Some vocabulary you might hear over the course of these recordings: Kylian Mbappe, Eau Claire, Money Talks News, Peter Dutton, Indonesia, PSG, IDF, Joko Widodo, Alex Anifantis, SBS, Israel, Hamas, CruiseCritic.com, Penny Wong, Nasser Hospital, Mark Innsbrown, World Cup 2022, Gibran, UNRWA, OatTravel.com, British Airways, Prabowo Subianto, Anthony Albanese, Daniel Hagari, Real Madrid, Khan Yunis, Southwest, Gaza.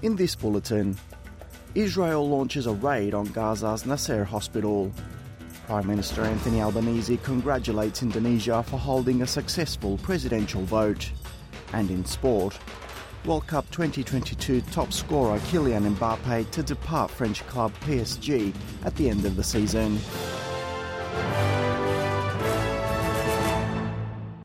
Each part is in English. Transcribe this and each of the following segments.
In this bulletin, Israel launches a raid on Gaza's Nasser Hospital. Prime Minister Anthony Albanese congratulates Indonesia for holding a successful presidential vote. And in sport, World Cup 2022 top scorer Kylian Mbappe to depart French club PSG at the end of the season.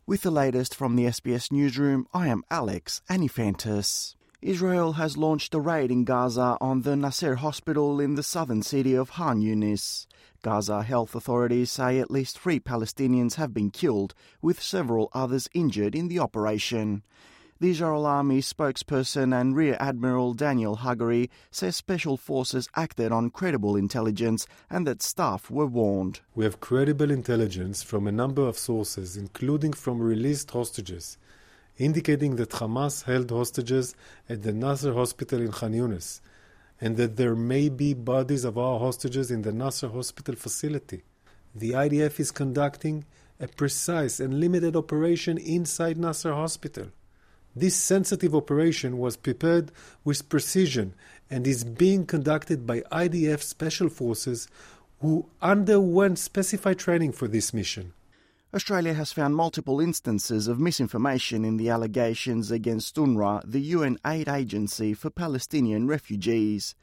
With the latest from the SBS newsroom, I am Alex Anifantis. Israel has launched a raid in Gaza on the Nasser Hospital in the southern city of Khan Yunis. Gaza health authorities say at least 3 Palestinians have been killed, with several others injured in the operation. The Israel Army spokesperson and Rear Admiral Daniel Hagari says special forces acted on credible intelligence and that staff were warned. We have credible intelligence from a number of sources, including from released hostages, indicating that Hamas held hostages at the Nasser Hospital in Khan Yunis and that there may be bodies of our hostages in the Nasser Hospital facility. The IDF is conducting a precise and limited operation inside Nasser Hospital. This sensitive operation was prepared with precision and is being conducted by IDF special forces who underwent specified training for this mission. Australia has found multiple instances of misinformation in the allegations against UNRWA, the UN aid agency for Palestinian refugees.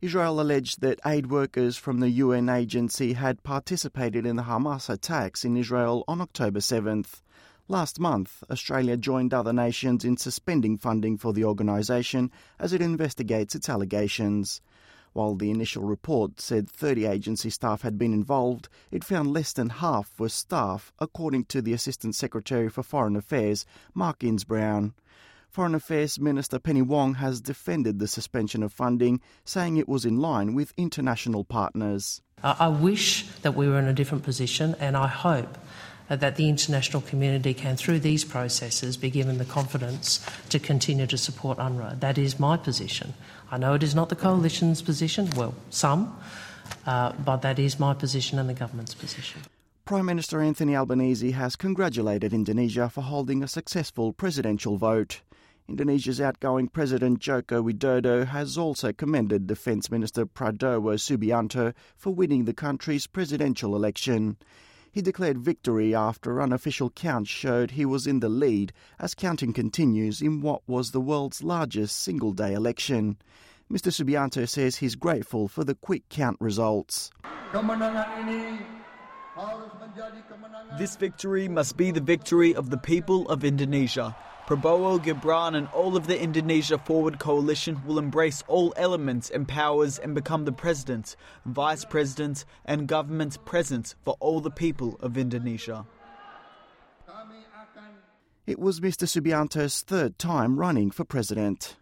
Israel alleged that aid workers from the UN agency had participated in the Hamas attacks in Israel on October 7th. Last month, Australia joined other nations in suspending funding for the organisation as it investigates its allegations. While the initial report said 30 agency staff had been involved, it found less than half were staff, according to the Assistant Secretary for Foreign Affairs, Mark Innsbrown. Foreign Affairs Minister Penny Wong has defended the suspension of funding, saying it was in line with international partners. I wish that we were in a different position, and I hope that the international community can, through these processes, be given the confidence to continue to support UNRWA. That is my position. I know it is not the coalition's position, but that is my position and the government's position. Prime Minister Anthony Albanese has congratulated Indonesia for holding a successful presidential vote. Indonesia's outgoing President Joko Widodo has also commended Defence Minister Prabowo Subianto for winning the country's presidential election. He declared victory after unofficial counts showed he was in the lead as counting continues in what was the world's largest single-day election. Mr Subianto says he's grateful for the quick count results. This victory must be the victory of the people of Indonesia. Prabowo, Gibran and all of the Indonesia Forward Coalition will embrace all elements and powers and become the president, vice president and government present for all the people of Indonesia. It was Mr Subianto's third time running for president.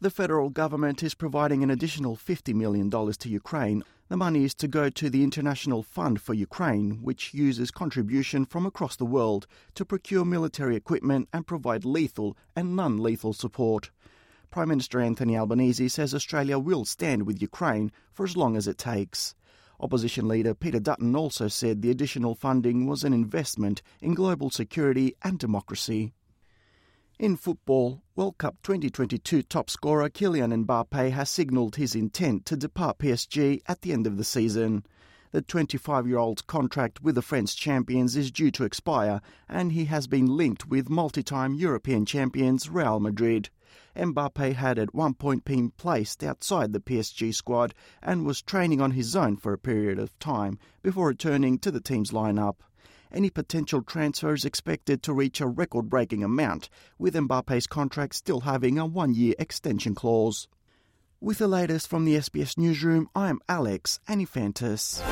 The federal government is providing an additional $50 million to Ukraine. The money is to go to the International Fund for Ukraine, which uses contribution from across the world to procure military equipment and provide lethal and non-lethal support. Prime Minister Anthony Albanese says Australia will stand with Ukraine for as long as it takes. Opposition leader Peter Dutton also said the additional funding was an investment in global security and democracy. In football, World Cup 2022 top scorer Kylian Mbappe has signalled his intent to depart PSG at the end of the season. The 25-year-old's contract with the French champions is due to expire and he has been linked with multi-time European champions Real Madrid. Mbappe had at one point been placed outside the PSG squad and was training on his own for a period of time before returning to the team's lineup. Any potential transfer is expected to reach a record-breaking amount, with Mbappe's contract still having a one-year extension clause. With the latest from the SBS newsroom, I'm Alex Anifantis.